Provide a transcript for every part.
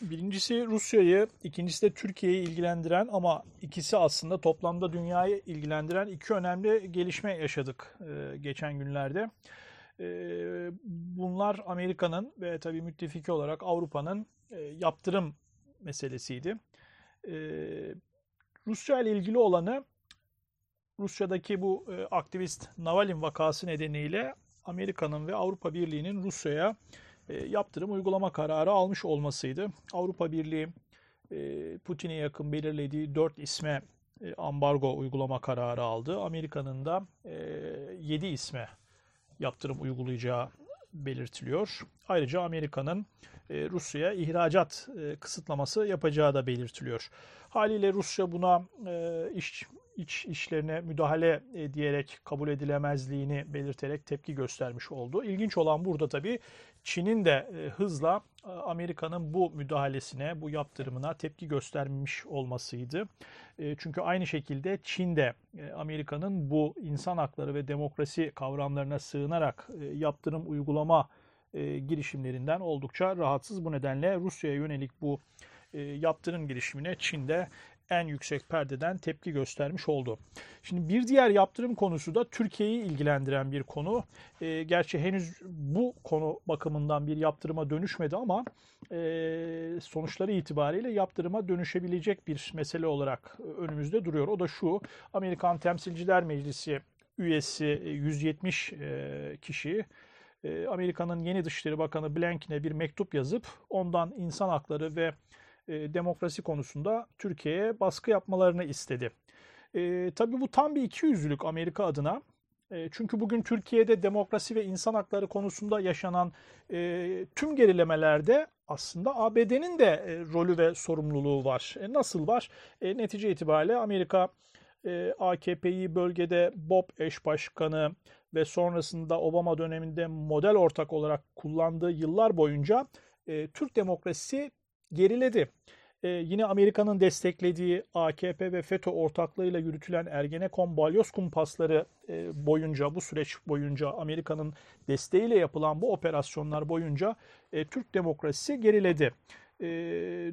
Birincisi Rusya'yı, ikincisi de Türkiye'yi ilgilendiren ama ikisi aslında toplamda dünyayı ilgilendiren iki önemli gelişme yaşadık geçen günlerde. Bunlar Amerika'nın ve tabii müttefiki olarak Avrupa'nın yaptırım meselesiydi. Rusya ile ilgili olanı Rusya'daki bu aktivist Navalny vakası nedeniyle Amerika'nın ve Avrupa Birliği'nin Rusya'ya yaptırım uygulama kararı almış olmasıydı. Avrupa Birliği Putin'e yakın belirlediği 4 isme ambargo uygulama kararı aldı. Amerika'nın da 7 isme yaptırım uygulayacağı belirtiliyor. Ayrıca Amerika'nın Rusya'ya ihracat kısıtlaması yapacağı da belirtiliyor. Haliyle Rusya buna iç işlerine müdahale diyerek kabul edilemezliğini belirterek tepki göstermiş oldu. İlginç olan burada tabii Çin'in de hızla Amerika'nın bu müdahalesine, bu yaptırımına tepki göstermiş olmasıydı. Çünkü aynı şekilde Çin de Amerika'nın bu insan hakları ve demokrasi kavramlarına sığınarak yaptırım uygulama girişimlerinden oldukça rahatsız. Bu nedenle Rusya'ya yönelik bu yaptırım girişimine Çin de en yüksek perdeden tepki göstermiş oldu. Şimdi bir diğer yaptırım konusu da Türkiye'yi ilgilendiren bir konu. Gerçi henüz bu konu bakımından bir yaptırıma dönüşmedi ama sonuçları itibariyle yaptırıma dönüşebilecek bir mesele olarak önümüzde duruyor. O da şu: Amerikan Temsilciler Meclisi üyesi 170 kişi Amerika'nın yeni Dışişleri Bakanı Blinken'e bir mektup yazıp ondan insan hakları ve demokrasi konusunda Türkiye'ye baskı yapmalarını istedi. Tabii bu tam bir ikiyüzlülük Amerika adına. Çünkü bugün Türkiye'de demokrasi ve insan hakları konusunda yaşanan tüm gerilemelerde aslında ABD'nin de rolü ve sorumluluğu var. Nasıl var? Netice itibariyle Amerika AKP'yi bölgede BOP eş başkanı ve sonrasında Obama döneminde model ortak olarak kullandığı yıllar boyunca Türk demokrasisi geriledi. Yine Amerika'nın desteklediği AKP ve FETÖ ortaklığıyla yürütülen Ergenekon balyoz kumpasları boyunca, bu süreç boyunca Amerika'nın desteğiyle yapılan bu operasyonlar boyunca Türk demokrasisi geriledi.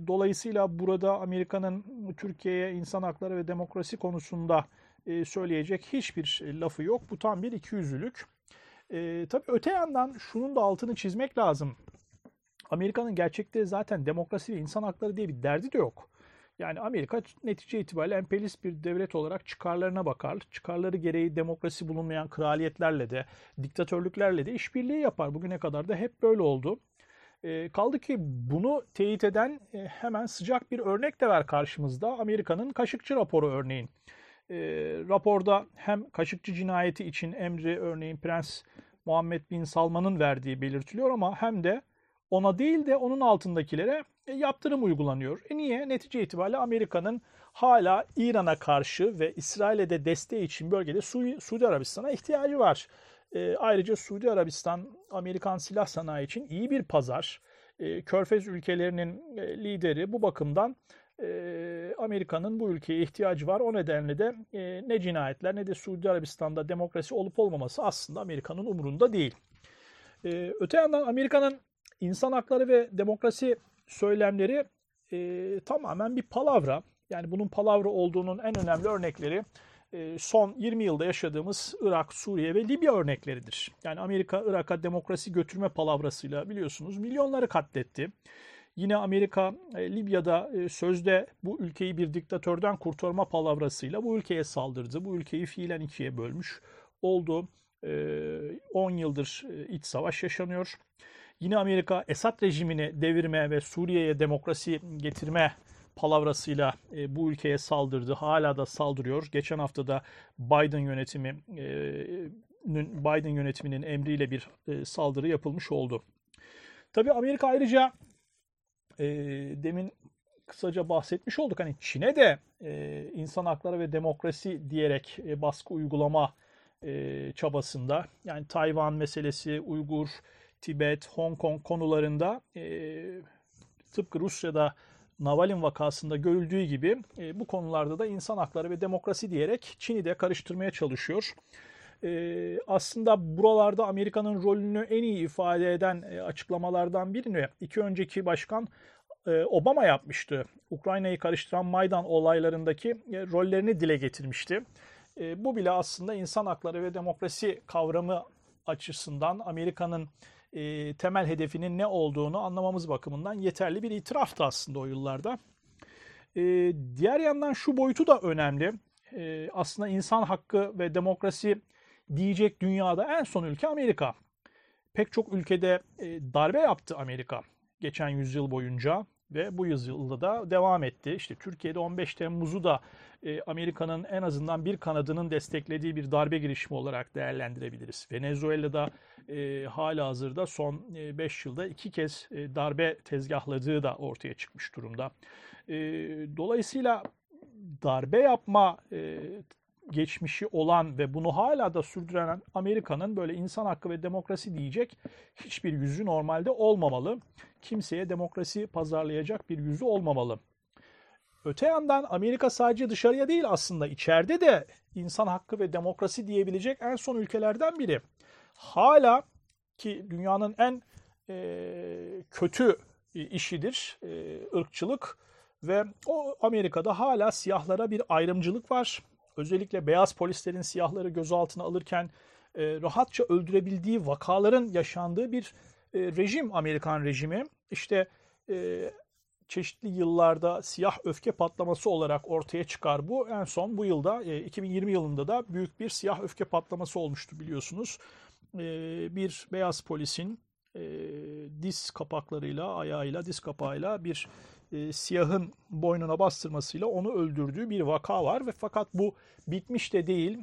Dolayısıyla burada Amerika'nın Türkiye'ye insan hakları ve demokrasi konusunda söyleyecek hiçbir lafı yok. Bu tam bir ikiyüzlülük. Tabii öte yandan şunun da altını çizmek lazım. Amerika'nın gerçekte zaten demokrasi ve insan hakları diye bir derdi de yok. Yani Amerika netice itibariyle emperyalist bir devlet olarak çıkarlarına bakar. Çıkarları gereği demokrasi bulunmayan kraliyetlerle de, diktatörlüklerle de işbirliği yapar. Bugüne kadar da hep böyle oldu. Kaldı ki bunu teyit eden hemen sıcak bir örnek de var karşımızda. Amerika'nın Kaşıkçı raporu örneğin. Raporda hem Kaşıkçı cinayeti için emri örneğin Prens Muhammed Bin Salman'ın verdiği belirtiliyor ama hem de ona değil de onun altındakilere yaptırım uygulanıyor. Niye? Netice itibariyle Amerika'nın hala İran'a karşı ve İsrail'e de desteği için bölgede Suudi Arabistan'a ihtiyacı var. Ayrıca Suudi Arabistan, Amerikan silah sanayi için iyi bir pazar. Körfez ülkelerinin lideri, bu bakımdan Amerika'nın bu ülkeye ihtiyacı var. O nedenle de ne cinayetler ne de Suudi Arabistan'da demokrasi olup olmaması aslında Amerika'nın umurunda değil. Öte yandan Amerika'nın İnsan hakları ve demokrasi söylemleri tamamen bir palavra. Yani bunun palavra olduğunun en önemli örnekleri son 20 yılda yaşadığımız Irak, Suriye ve Libya örnekleridir. Yani Amerika Irak'a demokrasi götürme palavrasıyla biliyorsunuz milyonları katletti. Yine Amerika Libya'da sözde bu ülkeyi bir diktatörden kurtarma palavrasıyla bu ülkeye saldırdı. Bu ülkeyi fiilen ikiye bölmüş oldu. 10 yıldır iç savaş yaşanıyor. Yine Amerika Esad rejimini devirme ve Suriye'ye demokrasi getirme palavrasıyla bu ülkeye saldırdı. Hala da saldırıyor. Geçen hafta da Biden yönetiminin emriyle bir saldırı yapılmış oldu. Tabii Amerika ayrıca demin kısaca bahsetmiş olduk. Hani Çin'e de insan hakları ve demokrasi diyerek baskı uygulama çabasında. Yani Tayvan meselesi, Uygur, Tibet, Hong Kong konularında tıpkı Rusya'da Navalny vakasında görüldüğü gibi bu konularda da insan hakları ve demokrasi diyerek Çin'i de karıştırmaya çalışıyor. Aslında buralarda Amerika'nın rolünü en iyi ifade eden açıklamalardan birini iki önceki başkan Obama yapmıştı. Ukrayna'yı karıştıran Maydan olaylarındaki rollerini dile getirmişti. Bu bile aslında insan hakları ve demokrasi kavramı açısından Amerika'nın temel hedefinin ne olduğunu anlamamız bakımından yeterli bir itiraftı aslında o yıllarda. Diğer yandan şu boyutu da önemli. Aslında insan hakkı ve demokrasi diyecek dünyada en son ülke Amerika. Pek çok ülkede darbe yaptı Amerika geçen yüzyıl boyunca ve bu yüzyılda da devam etti. İşte Türkiye'de 15 Temmuz'u da Amerika'nın en azından bir kanadının desteklediği bir darbe girişimi olarak değerlendirebiliriz. Venezuela'da halihazırda son 5 yılda 2 kez darbe tezgahladığı da ortaya çıkmış durumda. Dolayısıyla darbe yapma geçmişi olan ve bunu hala da sürdüren Amerika'nın böyle insan hakkı ve demokrasi diyecek hiçbir yüzü normalde olmamalı. Kimseye demokrasi pazarlayacak bir yüzü olmamalı. Öte yandan Amerika sadece dışarıya değil aslında içeride de insan hakkı ve demokrasi diyebilecek en son ülkelerden biri. Hala ki dünyanın en kötü işidir ırkçılık ve o Amerika'da hala siyahlara bir ayrımcılık var. Özellikle beyaz polislerin siyahları gözaltına alırken rahatça öldürebildiği vakaların yaşandığı bir rejim Amerikan rejimi. İşte çeşitli yıllarda siyah öfke patlaması olarak ortaya çıkar bu. En son bu yılda 2020 yılında da büyük bir siyah öfke patlaması olmuştu biliyorsunuz. Bir beyaz polisin diz kapağıyla bir siyahın boynuna bastırmasıyla onu öldürdüğü bir vaka var ve fakat bu bitmiş de değil.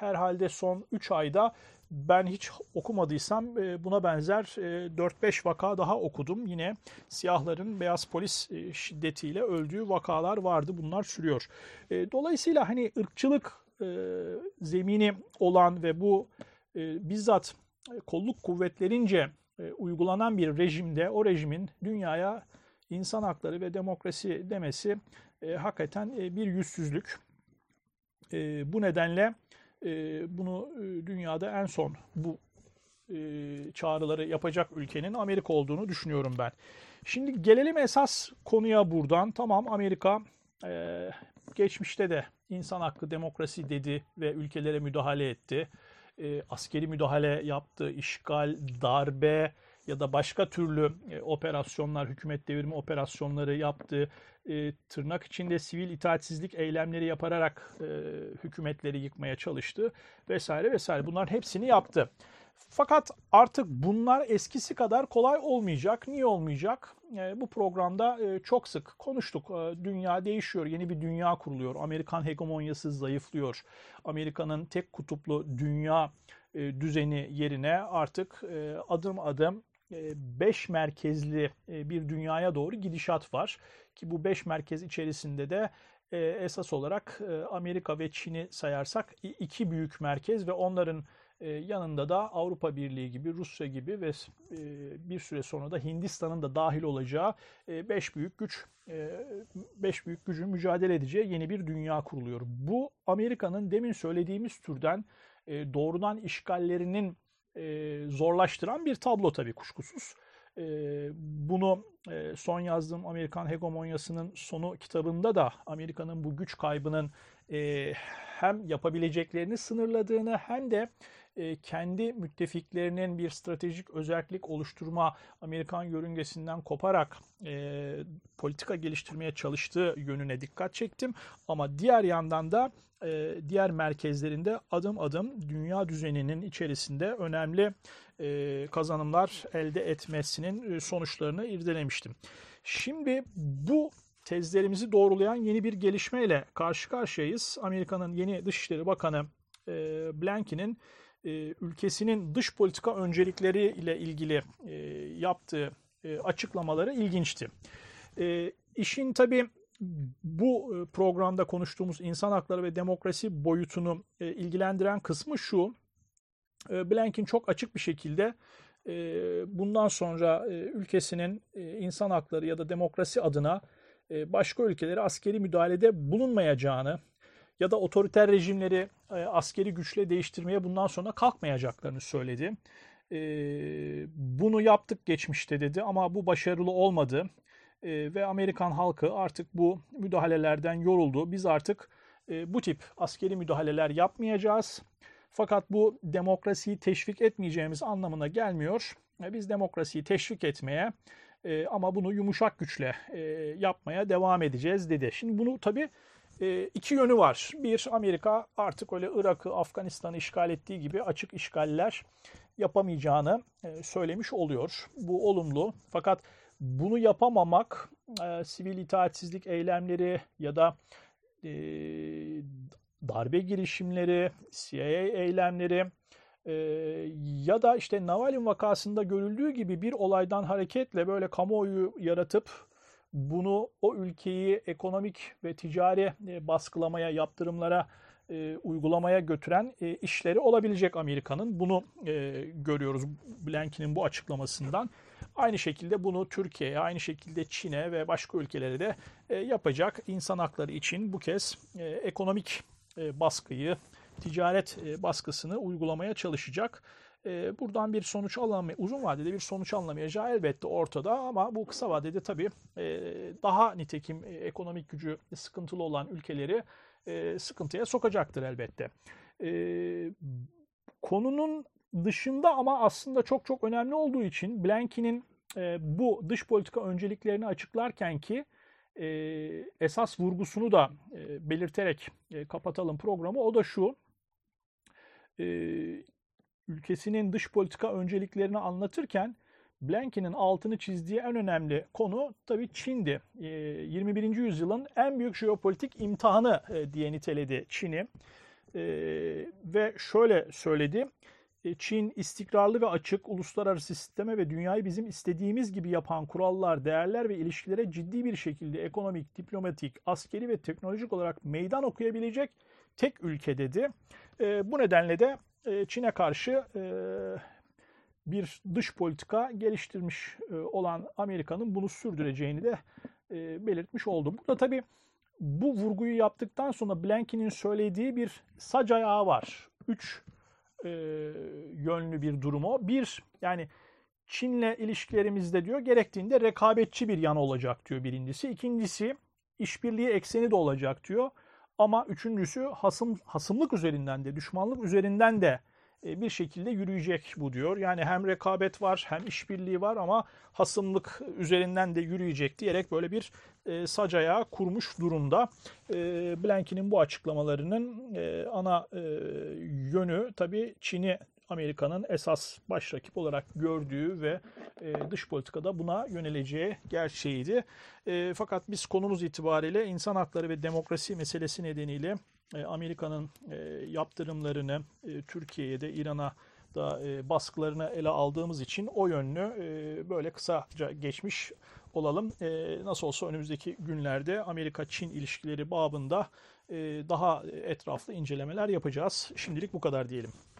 Herhalde son 3 ayda ben hiç okumadıysam buna benzer 4-5 vaka daha okudum. Yine siyahların beyaz polis şiddetiyle öldüğü vakalar vardı. Bunlar sürüyor. Dolayısıyla hani ırkçılık zemini olan ve bu bizzat kolluk kuvvetlerince uygulanan bir rejimde o rejimin dünyaya İnsan hakları ve demokrasi demesi hakikaten bir yüzsüzlük. Bu nedenle bunu dünyada en son bu çağrıları yapacak ülkenin Amerika olduğunu düşünüyorum ben. Şimdi gelelim esas konuya buradan. Tamam Amerika geçmişte de insan hakkı demokrasi dedi ve ülkelere müdahale etti. Askeri müdahale yaptı, işgal, darbe ya da başka türlü operasyonlar, hükümet devrimi operasyonları yaptı. Tırnak içinde sivil itaatsizlik eylemleri yaparak hükümetleri yıkmaya çalıştı vesaire vesaire. Bunların hepsini yaptı. Fakat artık bunlar eskisi kadar kolay olmayacak. Niye olmayacak? Bu programda çok sık konuştuk. Dünya değişiyor, yeni bir dünya kuruluyor. Amerikan hegemonyası zayıflıyor. Amerika'nın tek kutuplu dünya düzeni yerine artık adım adım 5 merkezli bir dünyaya doğru gidişat var ki bu 5 merkez içerisinde de esas olarak Amerika ve Çin'i sayarsak 2 büyük merkez ve onların yanında da Avrupa Birliği gibi, Rusya gibi ve bir süre sonra da Hindistan'ın da dahil olacağı 5 büyük gücün mücadele edeceği yeni bir dünya kuruluyor. Bu Amerika'nın demin söylediğimiz türden doğrudan işgallerinin zorlaştıran bir tablo tabii kuşkusuz. Bunu son yazdığım Amerikan Hegemonyası'nın sonu kitabında da Amerika'nın bu güç kaybının hem yapabileceklerini sınırladığını hem de kendi müttefiklerinin bir stratejik özellik oluşturma Amerikan yörüngesinden koparak politika geliştirmeye çalıştığı yönüne dikkat çektim. Ama diğer yandan da diğer merkezlerinde adım adım dünya düzeninin içerisinde önemli kazanımlar elde etmesinin sonuçlarını irdelemiştim. Şimdi bu tezlerimizi doğrulayan yeni bir gelişmeyle karşı karşıyayız. Amerika'nın yeni Dışişleri Bakanı Blinken'in ülkesinin dış politika öncelikleri ile ilgili yaptığı açıklamaları ilginçti. İşin tabii bu programda konuştuğumuz insan hakları ve demokrasi boyutunu ilgilendiren kısmı şu. Blinken çok açık bir şekilde bundan sonra ülkesinin insan hakları ya da demokrasi adına başka ülkelere askeri müdahalede bulunmayacağını ya da otoriter rejimleri askeri güçle değiştirmeye bundan sonra kalkmayacaklarını söyledi. Bunu yaptık geçmişte dedi ama bu başarılı olmadı. ve Amerikan halkı artık bu müdahalelerden yoruldu. Biz artık bu tip askeri müdahaleler yapmayacağız. Fakat bu demokrasiyi teşvik etmeyeceğimiz anlamına gelmiyor. Biz demokrasiyi teşvik etmeye ama bunu yumuşak güçle yapmaya devam edeceğiz dedi. Şimdi bunu tabii iki yönü var. Bir, Amerika artık öyle Irak'ı, Afganistan'ı işgal ettiği gibi açık işgaller yapamayacağını söylemiş oluyor. Bu olumlu. Fakat bunu yapamamak sivil itaatsizlik eylemleri ya da darbe girişimleri, CIA eylemleri ya da işte Navalny vakasında görüldüğü gibi bir olaydan hareketle böyle kamuoyu yaratıp bunu o ülkeyi ekonomik ve ticari baskılamaya, yaptırımlara uygulamaya götüren işleri olabilecek Amerika'nın. Bunu görüyoruz Blinken'in bu açıklamasından. Aynı şekilde bunu Türkiye'ye, aynı şekilde Çin'e ve başka ülkelere de yapacak. İnsan hakları için bu kez ekonomik baskıyı, ticaret baskısını uygulamaya çalışacak. Buradan bir sonuç uzun vadede bir sonuç alınamayacağı elbette ortada, ama bu kısa vadede tabii daha nitekim ekonomik gücü sıkıntılı olan ülkeleri sıkıntıya sokacaktır elbette. Konunun dışında ama aslında çok çok önemli olduğu için Blinken'in bu dış politika önceliklerini açıklarken ki esas vurgusunu da belirterek kapatalım programı, o da şu: ülkesinin dış politika önceliklerini anlatırken Blinken'in altını çizdiği en önemli konu tabii Çin'di. 21. yüzyılın en büyük jeopolitik imtihanı diye niteledi Çin'i ve şöyle söyledi: Çin istikrarlı ve açık, uluslararası sisteme ve dünyayı bizim istediğimiz gibi yapan kurallar, değerler ve ilişkilere ciddi bir şekilde ekonomik, diplomatik, askeri ve teknolojik olarak meydan okuyabilecek tek ülke dedi. Bu nedenle de Çin'e karşı bir dış politika geliştirmiş olan Amerika'nın bunu sürdüreceğini de belirtmiş oldu. Burada tabii bu vurguyu yaptıktan sonra Blinken'in söylediği bir sac ayağı var. Üç yönlü bir durumu. Bir, yani Çin'le ilişkilerimizde diyor gerektiğinde rekabetçi bir yan olacak diyor birincisi. İkincisi işbirliği ekseni de olacak diyor. Ama üçüncüsü hasımlık üzerinden de, düşmanlık üzerinden de bir şekilde yürüyecek bu diyor. Yani hem rekabet var, hem işbirliği var ama hasımlık üzerinden de yürüyecek diyerek böyle bir sac ayağı kurmuş durumda. Blinken'in bu açıklamalarının ana yönü tabii Çin'i Amerika'nın esas baş rakip olarak gördüğü ve dış politikada buna yöneleceği gerçeğiydi. Fakat biz konumuz itibariyle insan hakları ve demokrasi meselesi nedeniyle Amerika'nın yaptırımlarını Türkiye'ye de, İran'a da baskılarını ele aldığımız için o yönlü böyle kısaca geçmiş olalım. Nasıl olsa önümüzdeki günlerde Amerika-Çin ilişkileri babında daha etraflı incelemeler yapacağız. Şimdilik bu kadar diyelim.